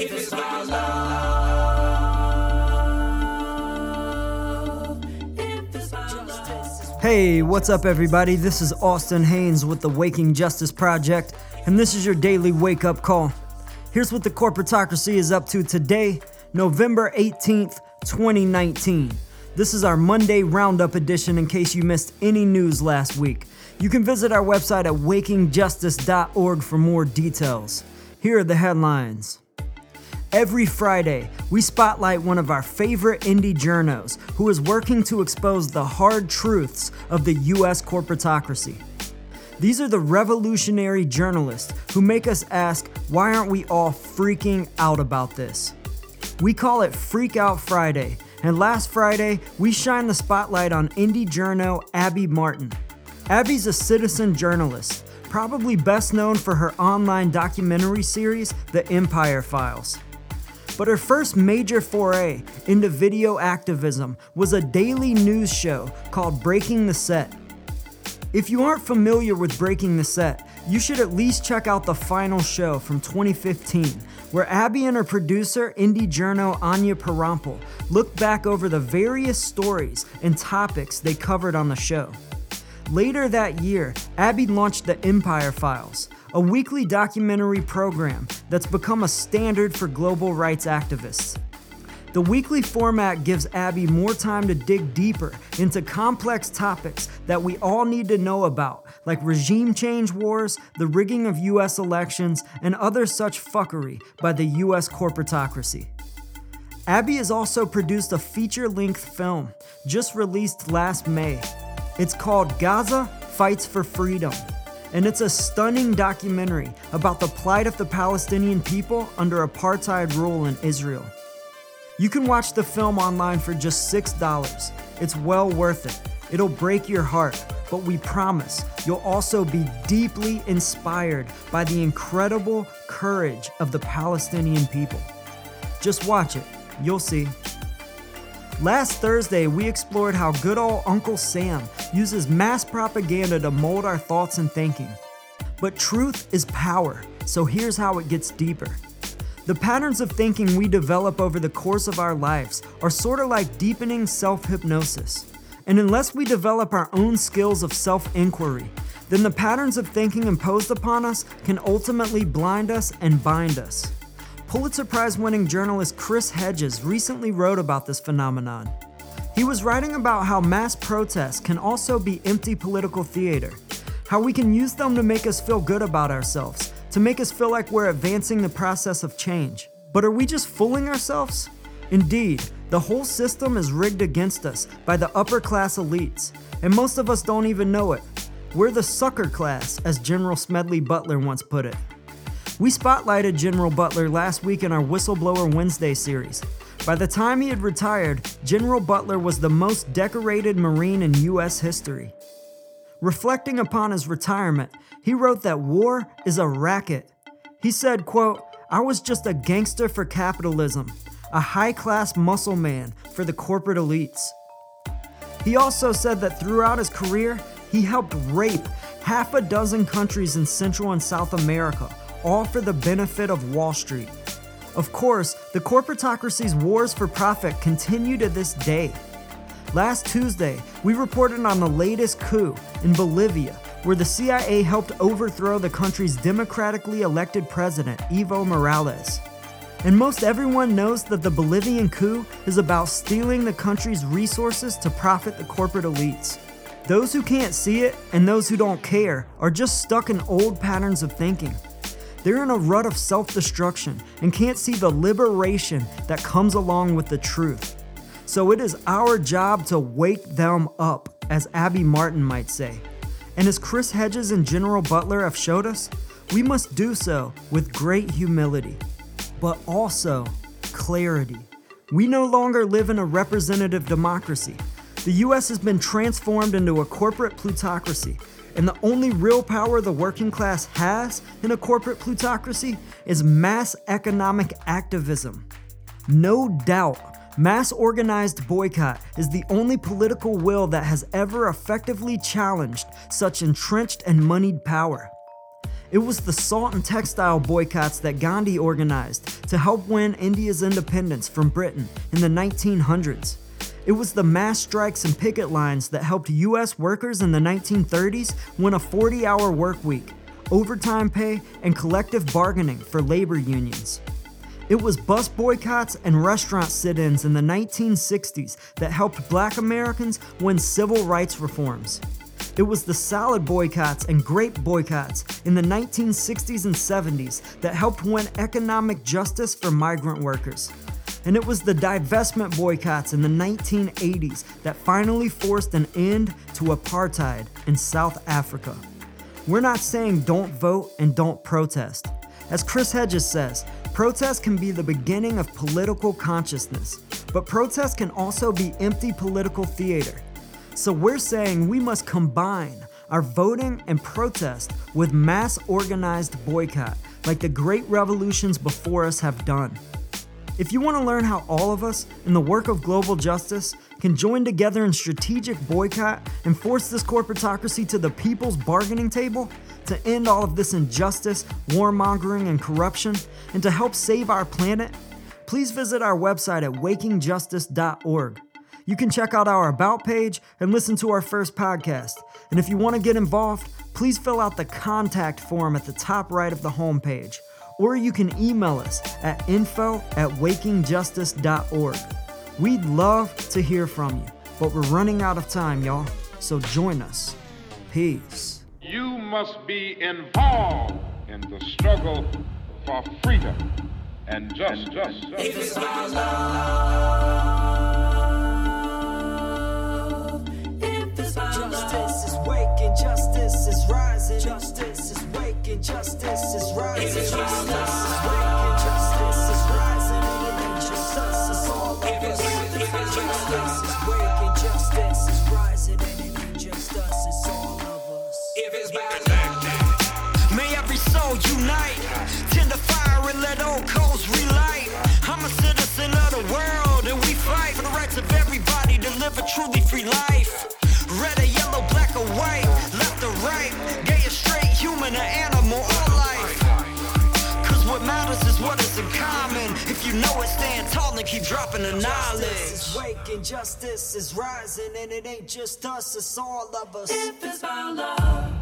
If it's my love, if it's my love. Hey, what's up everybody? This is Austin Haynes with the Waking Justice Project, and this is your daily wake-up call. Here's what the corporatocracy is up to today, November 18th, 2019. This is our Monday roundup edition in case you missed any news last week. You can visit our website at wakingjustice.org for more details. Here are the headlines. Every Friday, we spotlight one of our favorite indie journos who is working to expose the hard truths of the U.S. corporatocracy. These are the revolutionary journalists who make us ask, why aren't we all freaking out about this? We call it Freak Out Friday, and last Friday, we shine the spotlight on indie journo Abby Martin. Abby's a citizen journalist, probably best known for her online documentary series, The Empire Files. But her first major foray into video activism was a daily news show called Breaking the Set. If you aren't familiar with Breaking the Set, you should at least check out the final show from 2015, where Abby and her producer, indie journo Anya Parampil, looked back over the various stories and topics they covered on the show. Later that year, Abby launched The Empire Files, a weekly documentary program that's become a standard for global rights activists. The weekly format gives Abby more time to dig deeper into complex topics that we all need to know about, like regime change wars, the rigging of US elections, and other such fuckery by the US corporatocracy. Abby has also produced a feature-length film, just released last May. It's called Gaza Fights for Freedom, and it's a stunning documentary about the plight of the Palestinian people under apartheid rule in Israel. You can watch the film online for just $6. It's well worth it. It'll break your heart, but we promise you'll also be deeply inspired by the incredible courage of the Palestinian people. Just watch it, you'll see. Last Thursday, we explored how good old Uncle Sam uses mass propaganda to mold our thoughts and thinking. But truth is power, so here's how it gets deeper. The patterns of thinking we develop over the course of our lives are sort of like deepening self-hypnosis. And unless we develop our own skills of self-inquiry, then the patterns of thinking imposed upon us can ultimately blind us and bind us. Pulitzer Prize-winning journalist Chris Hedges recently wrote about this phenomenon. He was writing about how mass protests can also be empty political theater, how we can use them to make us feel good about ourselves, to make us feel like we're advancing the process of change. But are we just fooling ourselves? Indeed, the whole system is rigged against us by the upper-class elites, and most of us don't even know it. We're the sucker class, as General Smedley Butler once put it. We spotlighted General Butler last week in our Whistleblower Wednesday series. By the time he had retired, General Butler was the most decorated Marine in U.S. history. Reflecting upon his retirement, he wrote that war is a racket. He said, quote, "I was just a gangster for capitalism, a high-class muscle man for the corporate elites." He also said that throughout his career, he helped rape half a dozen countries in Central and South America, all for the benefit of Wall Street. Of course, the corporatocracy's wars for profit continue to this day. Last Tuesday, we reported on the latest coup in Bolivia, where the CIA helped overthrow the country's democratically elected president, Evo Morales. And most everyone knows that the Bolivian coup is about stealing the country's resources to profit the corporate elites. Those who can't see it and those who don't care are just stuck in old patterns of thinking. They're in a rut of self-destruction and can't see the liberation that comes along with the truth. So it is our job to wake them up, as Abby Martin might say. And as Chris Hedges and General Butler have showed us, we must do so with great humility, but also clarity. We no longer live in a representative democracy. The U.S. has been transformed into a corporate plutocracy, and the only real power the working class has in a corporate plutocracy is mass economic activism. No doubt, mass organized boycott is the only political will that has ever effectively challenged such entrenched and moneyed power. It was the salt and textile boycotts that Gandhi organized to help win India's independence from Britain in the 1900s. It was the mass strikes and picket lines that helped U.S. workers in the 1930s win a 40-hour work week, overtime pay, and collective bargaining for labor unions. It was bus boycotts and restaurant sit-ins in the 1960s that helped Black Americans win civil rights reforms. It was the salad boycotts and grape boycotts in the 1960s and 70s that helped win economic justice for migrant workers. And it was the divestment boycotts in the 1980s that finally forced an end to apartheid in South Africa. We're not saying don't vote and don't protest. As Chris Hedges says, protest can be the beginning of political consciousness, but protest can also be empty political theater. So we're saying we must combine our voting and protest with mass organized boycott, like the great revolutions before us have done. If you want to learn how all of us, in the work of global justice, can join together in strategic boycott and force this corporatocracy to the people's bargaining table, to end all of this injustice, warmongering, and corruption, and to help save our planet, please visit our website at wakingjustice.org. You can check out our About page and listen to our first podcast. And if you want to get involved, please fill out the contact form at the top right of the homepage. Or you can email us at info@wakingjustice.org. We'd love to hear from you, but we're running out of time, y'all. So join us. Peace. You must be involved in the struggle for freedom and justice. Justice is waking, justice is rising. Justice is waking, justice is rising. Justice is waking, justice is rising. Justice is all over. Justice is waking, justice is rising. Justice is all over. If it's by may every soul unite. Tend the fire and let old coals relight. I'm a citizen of the world and we fight for the rights of everybody to live a truly free life. Red or yellow, black or white, left or right, gay or straight, human or animal or life. Cause what matters is what is in common. If you know it, stand tall and keep dropping the knowledge. Justice is waking, justice is rising, and it ain't just us, it's all of us. If it's our love.